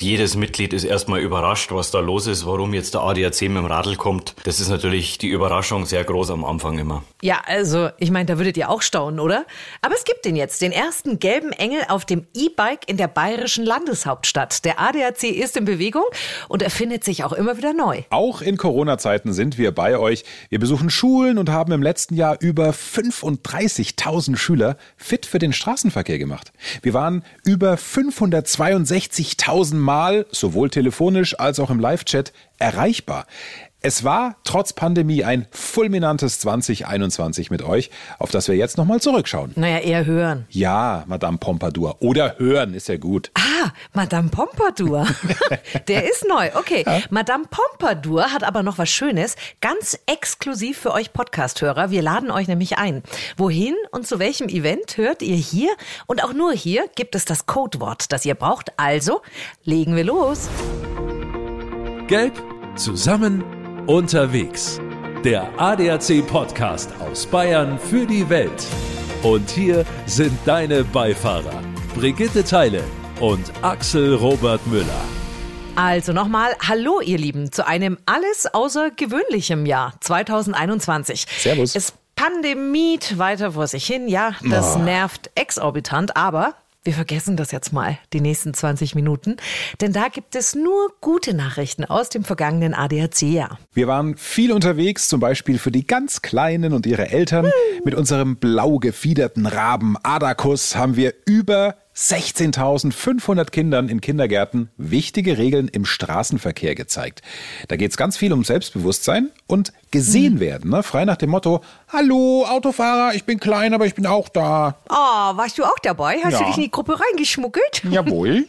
Jedes Mitglied ist erstmal überrascht, was da los ist, warum jetzt der ADAC mit dem Radl kommt. Das ist natürlich die Überraschung sehr groß am Anfang immer. Ja, also ich meine, da würdet ihr auch staunen, oder? Aber es gibt ihn jetzt, den ersten gelben Engel auf dem E-Bike in der bayerischen Landeshauptstadt. Der ADAC ist in Bewegung und erfindet sich auch immer wieder neu. Auch in Corona-Zeiten sind wir bei euch. Wir besuchen Schulen und haben im letzten Jahr über 35.000 Schüler fit für den Straßenverkehr gemacht. Wir waren über 562.000 Mal, sowohl telefonisch als auch im Live-Chat, erreichbar. Es war trotz Pandemie ein fulminantes 2021 mit euch, auf das wir jetzt nochmal zurückschauen. Naja, eher hören. Ja, Madame Pompadour. Oder hören ist ja gut. Ah, Madame Pompadour. Der ist neu. Okay, ja? Madame Pompadour hat aber noch was Schönes, ganz exklusiv für euch Podcast-Hörer. Wir laden euch nämlich ein. Wohin und zu welchem Event hört ihr hier? Und auch nur hier gibt es das Codewort, das ihr braucht. Also, legen wir los. Gelb, zusammen, unterwegs. Der ADAC-Podcast aus Bayern für die Welt. Und hier sind deine Beifahrer Brigitte Theile und Axel Robert Müller. Also nochmal, hallo ihr Lieben, zu einem alles außergewöhnlichem Jahr 2021. Servus. Es pandemiet weiter vor sich hin, ja, das nervt exorbitant, aber... Wir vergessen das jetzt mal, die nächsten 20 Minuten, denn da gibt es nur gute Nachrichten aus dem vergangenen ADAC-Jahr. Wir waren viel unterwegs, zum Beispiel für die ganz Kleinen und ihre Eltern. Mit unserem blau gefiederten Raben Adakus haben wir über 16.500 Kindern in Kindergärten wichtige Regeln im Straßenverkehr gezeigt. Da geht es ganz viel um Selbstbewusstsein und gesehen werden. Ne? Frei nach dem Motto, hallo Autofahrer, ich bin klein, aber ich bin auch da. Ah, warst du auch dabei? Hast du dich in die Gruppe reingeschmuggelt? Jawohl.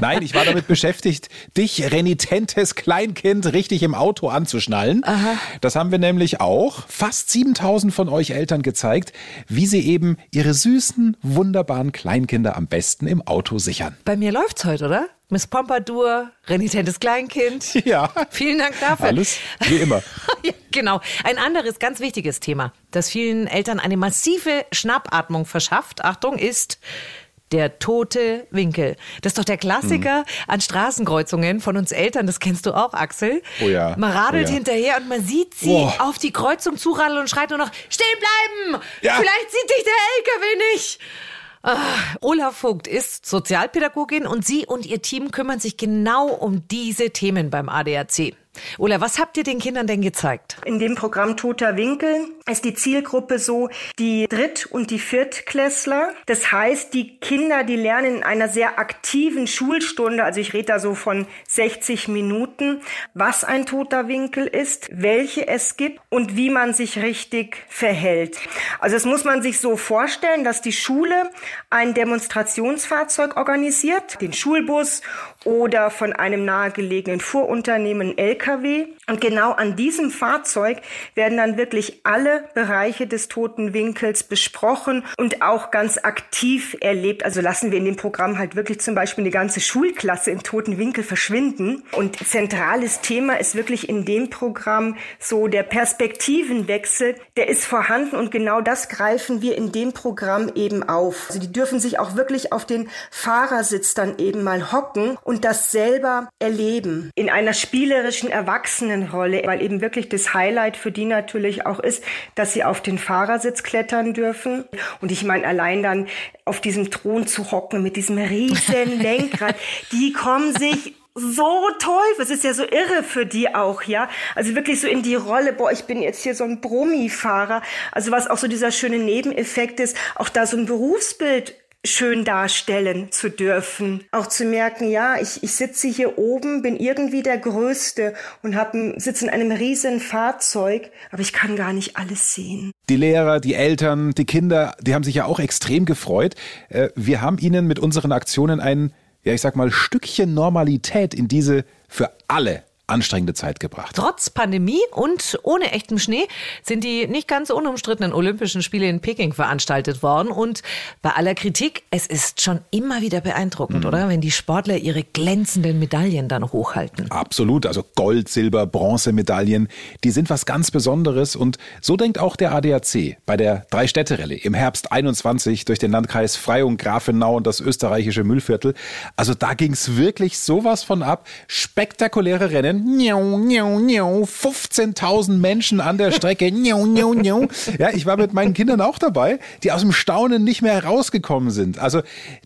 Nein, ich war damit beschäftigt, dich, renitentes Kleinkind, richtig im Auto anzuschnallen. Aha. Das haben wir nämlich auch fast 7.000 von euch Eltern gezeigt, wie sie eben ihre süßen, wunderbaren Kleinkinder am besten im Auto sichern. Bei mir läuft's heute, oder? Miss Pompadour, renitentes Kleinkind. Ja. Vielen Dank dafür. Alles wie immer. Ja, genau. Ein anderes ganz wichtiges Thema, das vielen Eltern eine massive Schnappatmung verschafft, Achtung, ist der tote Winkel. Das ist doch der Klassiker an Straßenkreuzungen von uns Eltern. Das kennst du auch, Axel. Oh ja. Man radelt hinterher und man sieht sie auf die Kreuzung zuradeln und schreit nur noch, stehen bleiben! Ja. Vielleicht sieht dich der LKW nicht! Olaf Vogt ist Sozialpädagogin und sie und ihr Team kümmern sich genau um diese Themen beim ADAC. Ola, was habt ihr den Kindern denn gezeigt? In dem Programm Toter Winkel ist die Zielgruppe so die Dritt- und die Viertklässler. Das heißt, die Kinder, die lernen in einer sehr aktiven Schulstunde, also ich rede da so von 60 Minuten, was ein toter Winkel ist, welche es gibt und wie man sich richtig verhält. Also das muss man sich so vorstellen, dass die Schule ein Demonstrationsfahrzeug organisiert, den Schulbus oder von einem nahegelegenen Fuhrunternehmen LKW. Und genau an diesem Fahrzeug werden dann wirklich alle Bereiche des toten Winkels besprochen und auch ganz aktiv erlebt. Also lassen wir in dem Programm halt wirklich zum Beispiel eine ganze Schulklasse im toten Winkel verschwinden. Und zentrales Thema ist wirklich in dem Programm so der Perspektivenwechsel, der ist vorhanden und genau das greifen wir in dem Programm eben auf. Also die dürfen sich auch wirklich auf den Fahrersitz dann eben mal hocken und das selber erleben. In einer spielerischen Erwachsenenrolle, weil eben wirklich das Highlight für die natürlich auch ist, dass sie auf den Fahrersitz klettern dürfen. Und ich meine, allein dann auf diesem Thron zu hocken mit diesem riesen Lenkrad, die kommen sich so toll, es ist ja so irre für die auch, ja. Also wirklich so in die Rolle, boah, ich bin jetzt hier so ein Brummifahrer. Also was auch so dieser schöne Nebeneffekt ist, auch da so ein Berufsbild schön darstellen zu dürfen. Auch zu merken, ja, ich sitze hier oben, bin irgendwie der Größte und sitze in einem riesen Fahrzeug, aber ich kann gar nicht alles sehen. Die Lehrer, die Eltern, die Kinder, die haben sich ja auch extrem gefreut. Wir haben ihnen mit unseren Aktionen ein, ja, ich sag mal, Stückchen Normalität in diese für alle anstrengende Zeit gebracht. Trotz Pandemie und ohne echtem Schnee sind die nicht ganz unumstrittenen Olympischen Spiele in Peking veranstaltet worden. Und bei aller Kritik, es ist schon immer wieder beeindruckend, oder? Wenn die Sportler ihre glänzenden Medaillen dann hochhalten. Absolut. Also Gold, Silber, Bronzemedaillen, die sind was ganz Besonderes. Und so denkt auch der ADAC bei der Drei-Städte-Rallye im Herbst 21 durch den Landkreis Freyung-Grafenau und das österreichische Mühlviertel. Also da ging es wirklich sowas von ab. Spektakuläre Rennen. 15.000 Menschen an der Strecke. Ja, ich war mit meinen Kindern auch dabei, die aus dem Staunen nicht mehr herausgekommen sind. Also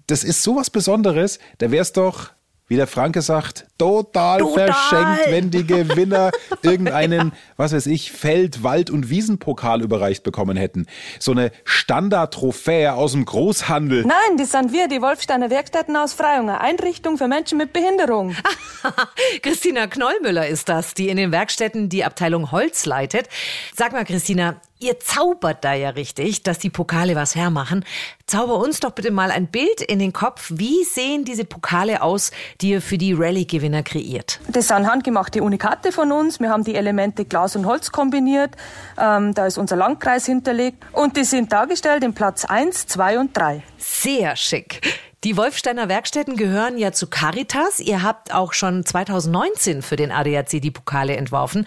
das ist sowas Besonderes. Da wäre es doch, wie der Franke sagt, total verschenkt, wenn die Gewinner irgendeinen, was weiß ich, Feld-, Wald- und Wiesenpokal überreicht bekommen hätten. So eine Standard-Trophäe aus dem Großhandel. Nein, das sind wir, die Wolfsteiner Werkstätten aus Freyung, Einrichtung für Menschen mit Behinderung. Christina Knollmüller ist das, die in den Werkstätten die Abteilung Holz leitet. Sag mal, Christina, ihr zaubert da ja richtig, dass die Pokale was hermachen. Zauber uns doch bitte mal ein Bild in den Kopf. Wie sehen diese Pokale aus, die ihr für die Rallye-Gewinner kreiert? Das sind handgemachte Unikate von uns. Wir haben die Elemente Glas und Holz kombiniert. Da ist unser Landkreis hinterlegt. Und die sind dargestellt in Platz 1, 2 und 3. Sehr schick. Die Wolfsteiner Werkstätten gehören ja zu Caritas. Ihr habt auch schon 2019 für den ADAC die Pokale entworfen.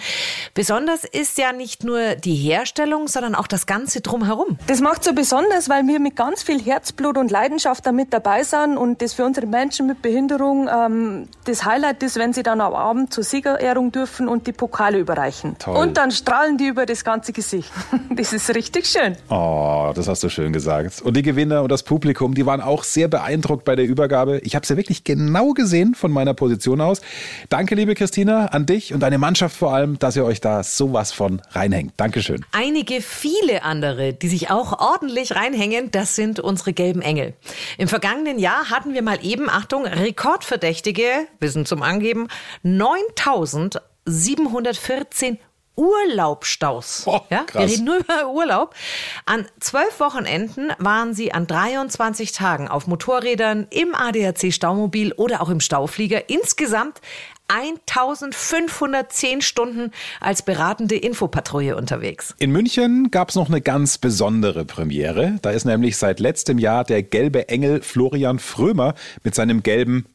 Besonders ist ja nicht nur die Herstellung, sondern auch das Ganze drumherum. Das macht so besonders, weil wir mit ganz viel Herzblut und Leidenschaft da mit dabei sind und das für unsere Menschen mit Behinderung das Highlight ist, wenn sie dann am Abend zur Siegerehrung dürfen und die Pokale überreichen. Toll. Und dann strahlen die über das ganze Gesicht. Das ist richtig schön. Oh, das hast du schön gesagt. Und die Gewinner und das Publikum, die waren auch sehr beeindruckt bei der Übergabe. Ich habe es ja wirklich genau gesehen von meiner Position aus. Danke, liebe Christina, an dich und deine Mannschaft vor allem, dass ihr euch da sowas von reinhängt. Dankeschön. Einige, viele andere, die sich auch ordentlich reinhängen, das sind unsere gelben Engel. Im vergangenen Jahr hatten wir mal eben, Achtung, rekordverdächtige, Wissen zum Angeben, 9.714 Urlaubstaus. Oh, ja? Wir reden nur über Urlaub. An 12 Wochenenden waren sie an 23 Tagen auf Motorrädern, im ADAC-Staumobil oder auch im Stauflieger. Insgesamt 1510 Stunden als beratende Infopatrouille unterwegs. In München gab es noch eine ganz besondere Premiere. Da ist nämlich seit letztem Jahr der gelbe Engel Florian Frömer mit seinem gelben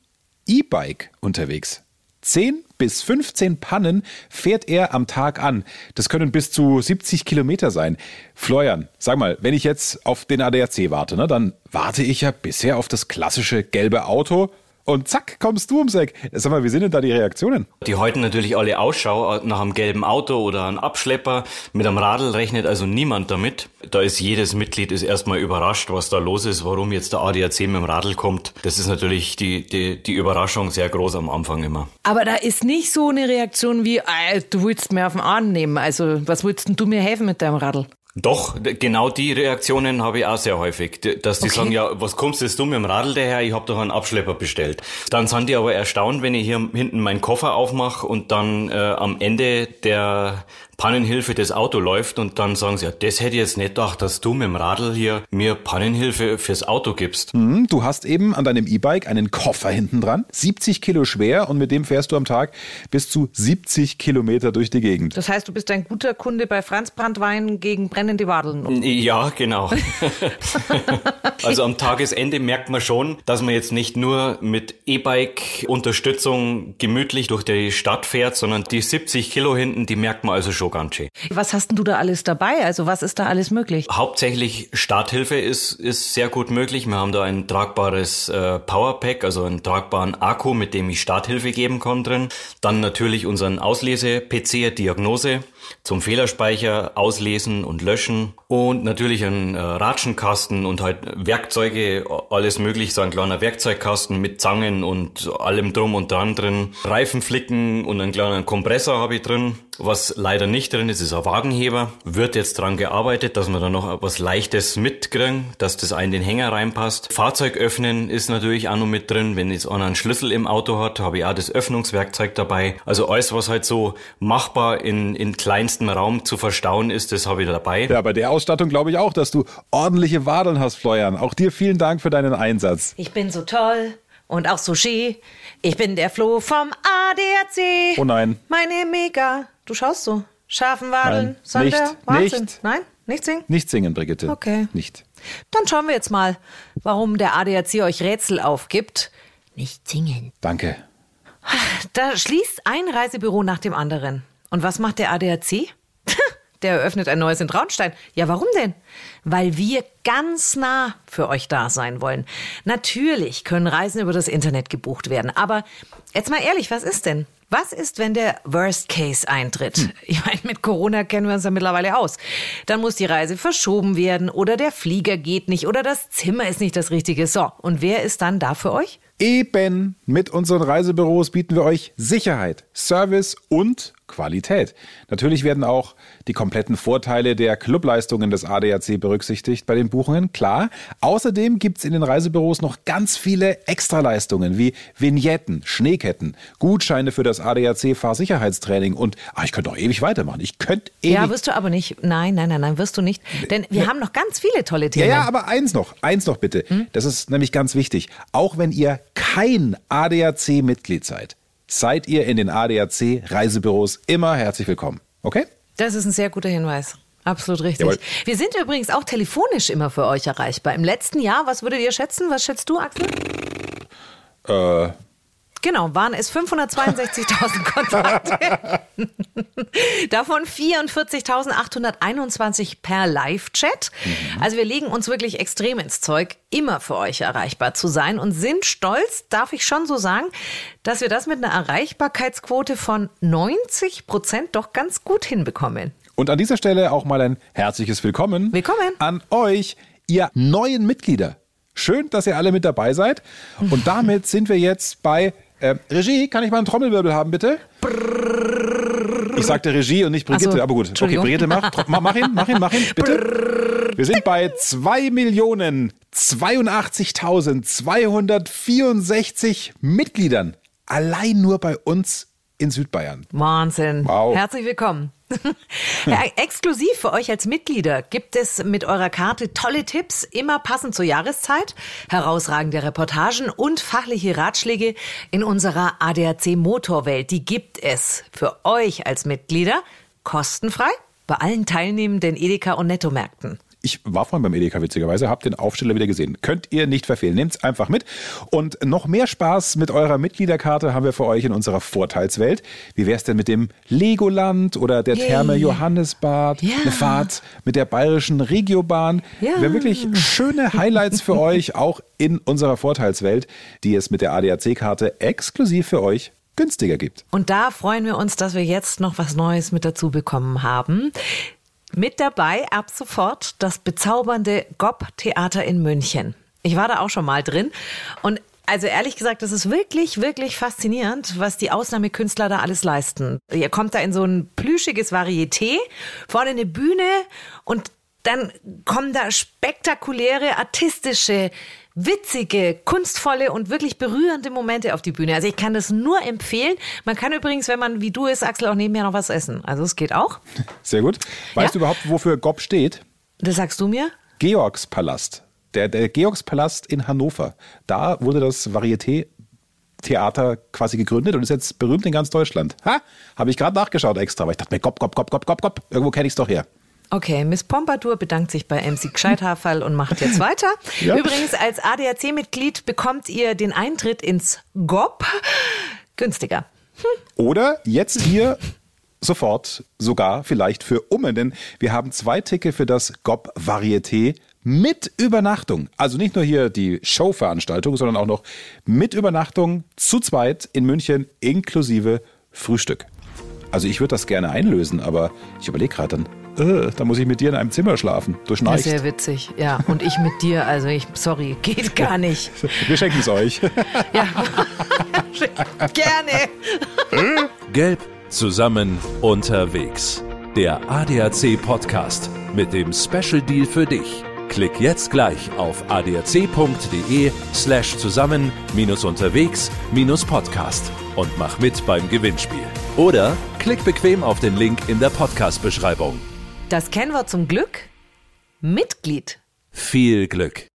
E-Bike unterwegs. 10 bis 15 Pannen fährt er am Tag an. Das können bis zu 70 Kilometer sein. Florian, sag mal, wenn ich jetzt auf den ADAC warte, ne, dann warte ich ja bisher auf das klassische gelbe Auto. Und zack, kommst du ums Eck. Sag mal, wie sind denn da die Reaktionen? Die halten natürlich alle Ausschau nach einem gelben Auto oder einem Abschlepper. Mit einem Radl rechnet also niemand damit. Da ist jedes Mitglied ist erstmal überrascht, was da los ist, warum jetzt der ADAC mit dem Radl kommt. Das ist natürlich die Überraschung sehr groß am Anfang immer. Aber da ist nicht so eine Reaktion wie, du willst mir auf den Arm nehmen. Also was willst denn du mir helfen mit deinem Radl? Doch, genau die Reaktionen habe ich auch sehr häufig, dass die sagen, ja, was kommst jetzt du mit dem Radl daher, ich habe doch einen Abschlepper bestellt. Dann sind die aber erstaunt, wenn ich hier hinten meinen Koffer aufmache und dann am Ende der Pannenhilfe das Auto läuft und dann sagen sie, ja, das hätte ich jetzt nicht gedacht, dass du mit dem Radl hier mir Pannenhilfe fürs Auto gibst. Du hast eben an deinem E-Bike einen Koffer hinten dran, 70 Kilo schwer und mit dem fährst du am Tag bis zu 70 Kilometer durch die Gegend. Das heißt, du bist ein guter Kunde bei Franz Brandwein gegen brennende Wadeln. Ja, genau. Also am Tagesende merkt man schon, dass man jetzt nicht nur mit E-Bike-Unterstützung gemütlich durch die Stadt fährt, sondern die 70 Kilo hinten, die merkt man also schon. Was hast denn du da alles dabei? Also was ist da alles möglich? Hauptsächlich Starthilfe ist sehr gut möglich. Wir haben da ein tragbares Powerpack, also einen tragbaren Akku, mit dem ich Starthilfe geben kann drin. Dann natürlich unseren Auslese-PC, Diagnose zum Fehlerspeicher, Auslesen und Löschen. Und natürlich einen Ratschenkasten und halt Werkzeuge, alles möglich. So ein kleiner Werkzeugkasten mit Zangen und allem drum und dran drin. Reifenflicken und einen kleinen Kompressor habe ich drin. Was leider nicht drin ist, ist ein Wagenheber. Wird jetzt dran gearbeitet, dass wir da noch was Leichtes mitkriegen, dass das in den Hänger reinpasst. Fahrzeug öffnen ist natürlich auch noch mit drin. Wenn jetzt einer einen Schlüssel im Auto hat, habe ich auch das Öffnungswerkzeug dabei. Also alles, was halt so machbar in kleinstem Raum zu verstauen ist, das habe ich dabei. Ja, bei der Ausstattung glaube ich auch, dass du ordentliche Wadeln hast, Florian. Auch dir vielen Dank für deinen Einsatz. Ich bin so toll. und auch Sushi. Ich bin der Flo vom ADAC. Oh nein. Meine Mega. Du schaust so. Scharfen Wadeln, Sonder, Wahnsinn. Nicht. Nein? Nicht singen? Nicht singen, Brigitte. Okay. Nicht. Dann schauen wir jetzt mal, warum der ADAC euch Rätsel aufgibt. Nicht singen. Danke. Da schließt ein Reisebüro nach dem anderen. Und was macht der ADAC? Der eröffnet ein neues in Traunstein. Ja, warum denn? Weil wir ganz nah für euch da sein wollen. Natürlich können Reisen über das Internet gebucht werden. Aber jetzt mal ehrlich, was ist denn? Was ist, wenn der Worst Case eintritt? Ich meine, mit Corona kennen wir uns ja mittlerweile aus. Dann muss die Reise verschoben werden oder der Flieger geht nicht oder das Zimmer ist nicht das Richtige. So, und wer ist dann da für euch? Eben. Mit unseren Reisebüros bieten wir euch Sicherheit, Service und Qualität. Natürlich werden auch die kompletten Vorteile der Clubleistungen des ADAC berücksichtigt bei den Buchungen, klar. Außerdem gibt es in den Reisebüros noch ganz viele Extraleistungen wie Vignetten, Schneeketten, Gutscheine für das ADAC-Fahrsicherheitstraining und ich könnte auch ewig weitermachen. Ja, wirst du aber nicht. Nein, wirst du nicht. Denn wir haben noch ganz viele tolle Themen. Ja, aber eins noch bitte. Das ist nämlich ganz wichtig. Auch wenn ihr kein ADAC-Mitglied seid, seid ihr in den ADAC-Reisebüros immer herzlich willkommen. Okay? Das ist ein sehr guter Hinweis. Absolut richtig. Jawohl. Wir sind übrigens auch telefonisch immer für euch erreichbar. Im letzten Jahr, was würdet ihr schätzen? Was schätzt du, Axel? Genau, waren es 562.000 Kontakte. Davon 44.821 per Live-Chat. Also wir legen uns wirklich extrem ins Zeug, immer für euch erreichbar zu sein und sind stolz, darf ich schon so sagen, dass wir das mit einer Erreichbarkeitsquote von 90% doch ganz gut hinbekommen. Und an dieser Stelle auch mal ein herzliches Willkommen. Willkommen an euch, ihr neuen Mitglieder. Schön, dass ihr alle mit dabei seid. Und damit sind wir jetzt bei... Regie, kann ich mal einen Trommelwirbel haben, bitte? Ich sagte Regie und nicht Brigitte, also, aber gut. Okay, Brigitte, mach ihn, bitte. Wir sind bei 2.082.264 Mitgliedern. Allein nur bei uns in Südbayern. Wahnsinn. Wow. Herzlich willkommen. Exklusiv für euch als Mitglieder gibt es mit eurer Karte tolle Tipps, immer passend zur Jahreszeit, herausragende Reportagen und fachliche Ratschläge in unserer ADAC-Motorwelt. Die gibt es für euch als Mitglieder kostenfrei bei allen teilnehmenden Edeka- und Nettomärkten. Ich war vorhin beim Edeka witzigerweise, habe den Aufsteller wieder gesehen. Könnt ihr nicht verfehlen, nehmt es einfach mit. Und noch mehr Spaß mit eurer Mitgliederkarte haben wir für euch in unserer Vorteilswelt. Wie wär's denn mit dem Legoland oder der Therme Johannesbad? Yeah. Eine Fahrt mit der Bayerischen Regiobahn. Yeah. Wir haben wirklich schöne Highlights für euch, auch in unserer Vorteilswelt, die es mit der ADAC-Karte exklusiv für euch günstiger gibt. Und da freuen wir uns, dass wir jetzt noch was Neues mit dazu bekommen haben. Mit dabei ab sofort das bezaubernde GOP-Theater in München. Ich war da auch schon mal drin und also ehrlich gesagt, das ist wirklich, wirklich faszinierend, was die Ausnahmekünstler da alles leisten. Ihr kommt da in so ein plüschiges Varieté, vorne eine Bühne und dann kommen da spektakuläre, artistische, witzige, kunstvolle und wirklich berührende Momente auf die Bühne. Also ich kann das nur empfehlen. Man kann übrigens, wenn man wie du ist, Axel, auch nebenher noch was essen. Also es geht auch. Sehr gut. Weißt du überhaupt, wofür GOP steht? Das sagst du mir? Georgspalast. Der Georgspalast in Hannover. Da wurde das Varieté-Theater quasi gegründet und ist jetzt berühmt in ganz Deutschland. Ha? Habe ich gerade nachgeschaut extra, weil ich dachte mir, GOP. Irgendwo kenne ich es doch her. Okay, Miss Pompadour bedankt sich bei MC Gscheithaferl und macht jetzt weiter. Ja. Übrigens, als ADAC-Mitglied bekommt ihr den Eintritt ins GOP günstiger. Oder jetzt hier sofort sogar vielleicht für Umme, denn wir haben 2 Tickets für das GOP-Varieté mit Übernachtung. Also nicht nur hier die Showveranstaltung, sondern auch noch mit Übernachtung zu zweit in München inklusive Frühstück. Also ich würde das gerne einlösen, aber ich überlege gerade dann, da muss ich mit dir in einem Zimmer schlafen. Du schnarchst. Sehr witzig, ja. Und ich mit dir, also geht gar nicht. Wir schenken es euch. Ja, gerne. Gelb zusammen unterwegs. Der ADAC-Podcast mit dem Special Deal für dich. Klick jetzt gleich auf adac.de/zusammen-unterwegs-podcast und mach mit beim Gewinnspiel. Oder klick bequem auf den Link in der Podcast-Beschreibung. Das kennen wir zum Glück. Mitglied. Viel Glück.